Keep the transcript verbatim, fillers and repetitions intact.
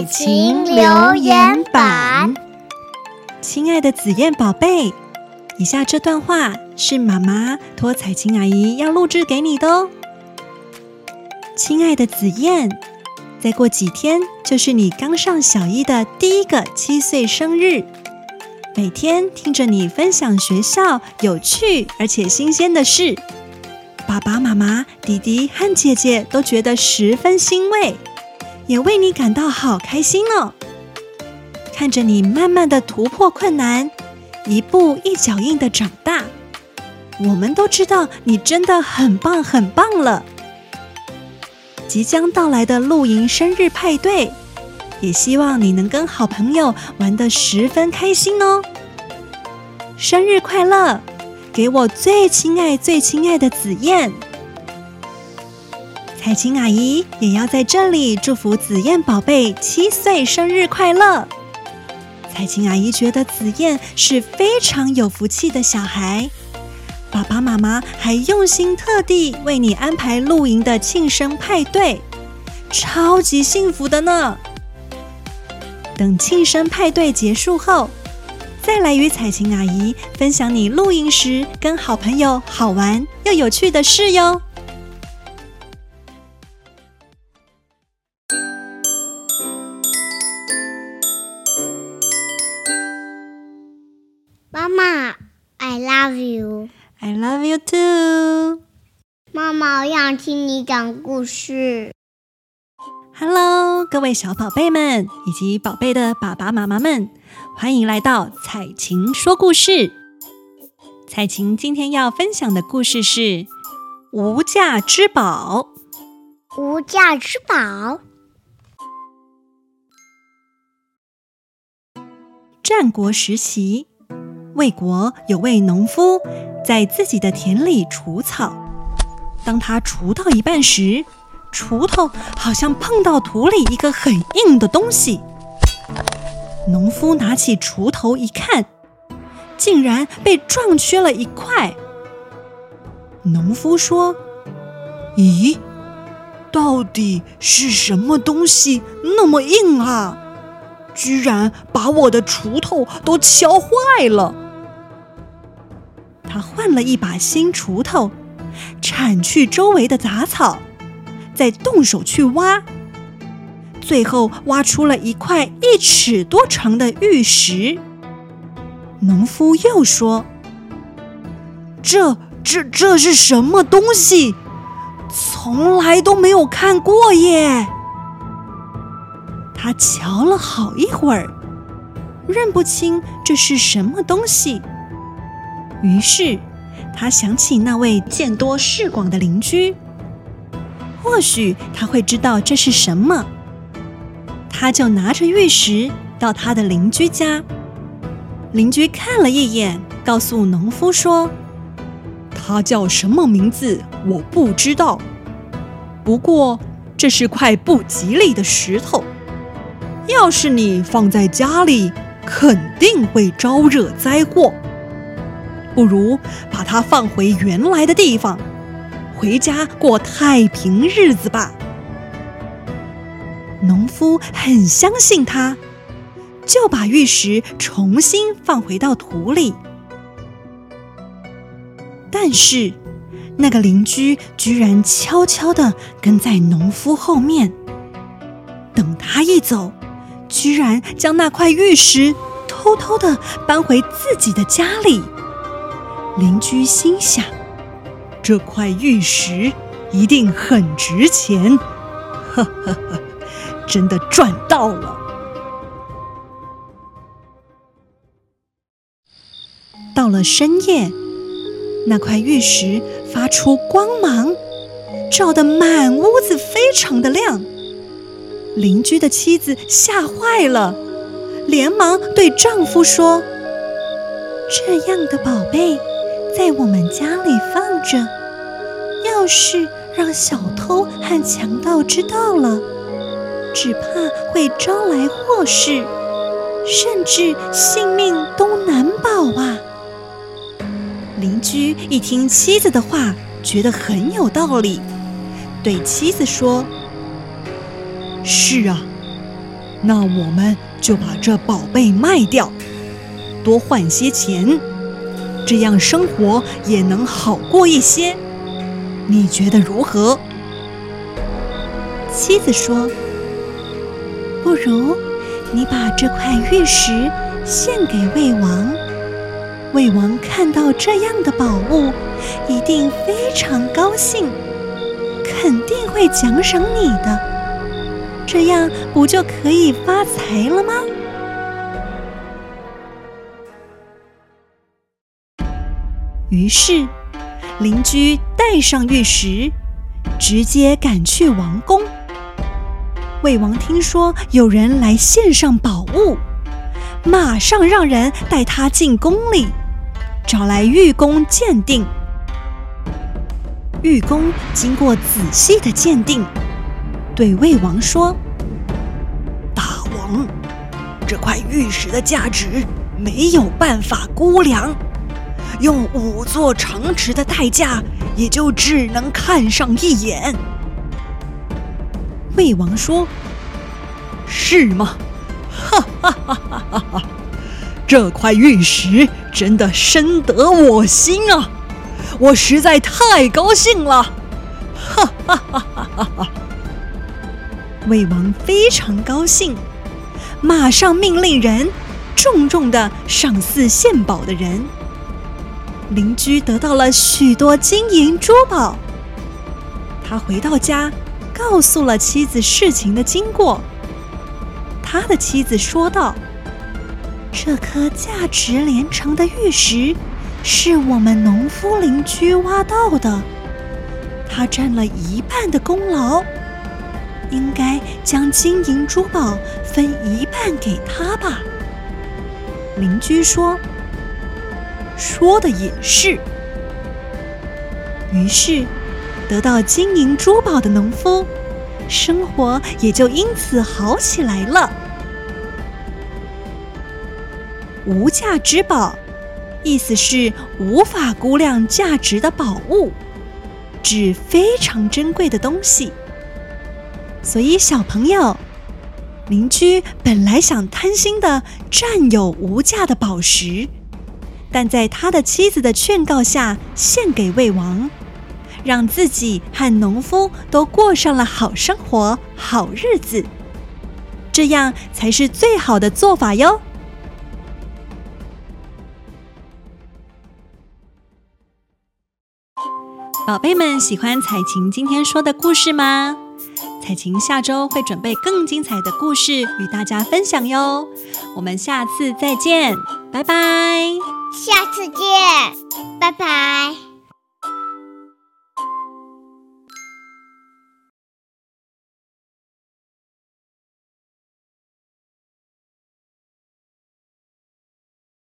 海晴留言板。亲爱的紫燕宝贝，以下这段话是妈妈托彩晴阿姨要录制给你的哦。亲爱的紫燕，再过几天就是你刚上小一的第一个七岁生日，每天听着你分享学校有趣而且新鲜的事，爸爸妈妈、弟弟和姐姐都觉得十分欣慰，也为你感到好开心哦。看着你慢慢的突破困难，一步一脚印的长大，我们都知道你真的很棒很棒了。即将到来的露营生日派对，也希望你能跟好朋友玩得十分开心哦。生日快乐，给我最亲爱最亲爱的紫燕。彩晴阿姨也要在这里祝福紫燕宝贝七岁生日快乐。彩晴阿姨觉得紫燕是非常有福气的小孩，爸爸妈妈还用心特地为你安排露营的庆生派对，超级幸福的呢。等庆生派对结束后，再来与彩晴阿姨分享你露营时跟好朋友好玩又有趣的事哟。妈妈 I love you。I love you too。 妈妈，我想听你讲故事。 Hello， 各位小宝贝们以及宝贝的爸爸妈妈们，欢迎来到彩晴说故事。彩晴今天要分享的故事是无价之宝。无价之宝。战国时期，魏国有位农夫在自己的田里除草，当他除到一半时，锄头好像碰到土里一个很硬的东西。农夫拿起锄头一看，竟然被撞缺了一块。农夫说：“咦，到底是什么东西那么硬啊？居然把我的锄头都敲坏了。”他换了一把新锄头，铲去周围的杂草，再动手去挖，最后挖出了一块一尺多长的玉石。农夫又说：“这、这、这是什么东西？从来都没有看过耶。”他瞧了好一会儿，认不清这是什么东西。于是他想起那位见多识广的邻居，或许他会知道这是什么。他就拿着玉石到他的邻居家，邻居看了一眼，告诉农夫说：“他叫什么名字我不知道，不过这是块不吉利的石头，要是你放在家里肯定会招惹灾祸，不如把它放回原来的地方，回家过太平日子吧。”农夫很相信他，就把玉石重新放回到土里。但是，那个邻居居然悄悄地跟在农夫后面，等他一走，居然将那块玉石偷偷地搬回自己的家里。邻居心想，这块玉石一定很值钱，呵呵呵，真的赚到了。到了深夜，那块玉石发出光芒，照得满屋子非常的亮。邻居的妻子吓坏了，连忙对丈夫说：“这样的宝贝在我们家里放着，要是让小偷和强盗知道了，只怕会招来祸事，甚至性命都难保啊。”邻居一听妻子的话，觉得很有道理，对妻子说：“是啊，那我们就把这宝贝卖掉，多换些钱，这样生活也能好过一些。你觉得如何？”妻子说：“不如你把这块玉石献给魏王，魏王看到这样的宝物，一定非常高兴，肯定会奖赏你的，这样不就可以发财了吗？”于是，邻居带上玉石，直接赶去王宫。魏王听说有人来献上宝物，马上让人带他进宫里，找来玉工鉴定。玉工经过仔细的鉴定，对魏王说：“大王，这块玉石的价值没有办法估量，用五座城池的代价也就只能看上一眼。”魏王说：“是吗？哈哈哈哈哈！这块玉石真的深得我心啊！我实在太高兴了，哈哈哈哈哈！”魏王非常高兴，马上命令人重重地赏赐献宝的人。邻居得到了许多金银珠宝，他回到家告诉了妻子事情的经过。他的妻子说道：“这颗价值连城的玉石是我们农夫邻居挖到的，他占了一半的功劳，应该将金银珠宝分一半给他吧。”邻居说：“说的也是。”于是，得到金银珠宝的农夫，生活也就因此好起来了。无价之宝，意思是无法估量价值的宝物，指非常珍贵的东西。所以小朋友，邻居本来想贪心地占有无价的宝石，但在他的妻子的劝告下献给魏王，让自己和农夫都过上了好生活、好日子，这样才是最好的做法哟。宝贝们，喜欢彩琴今天说的故事吗？彩琴下周会准备更精彩的故事与大家分享哟。我们下次再见，拜拜。下次见，拜拜。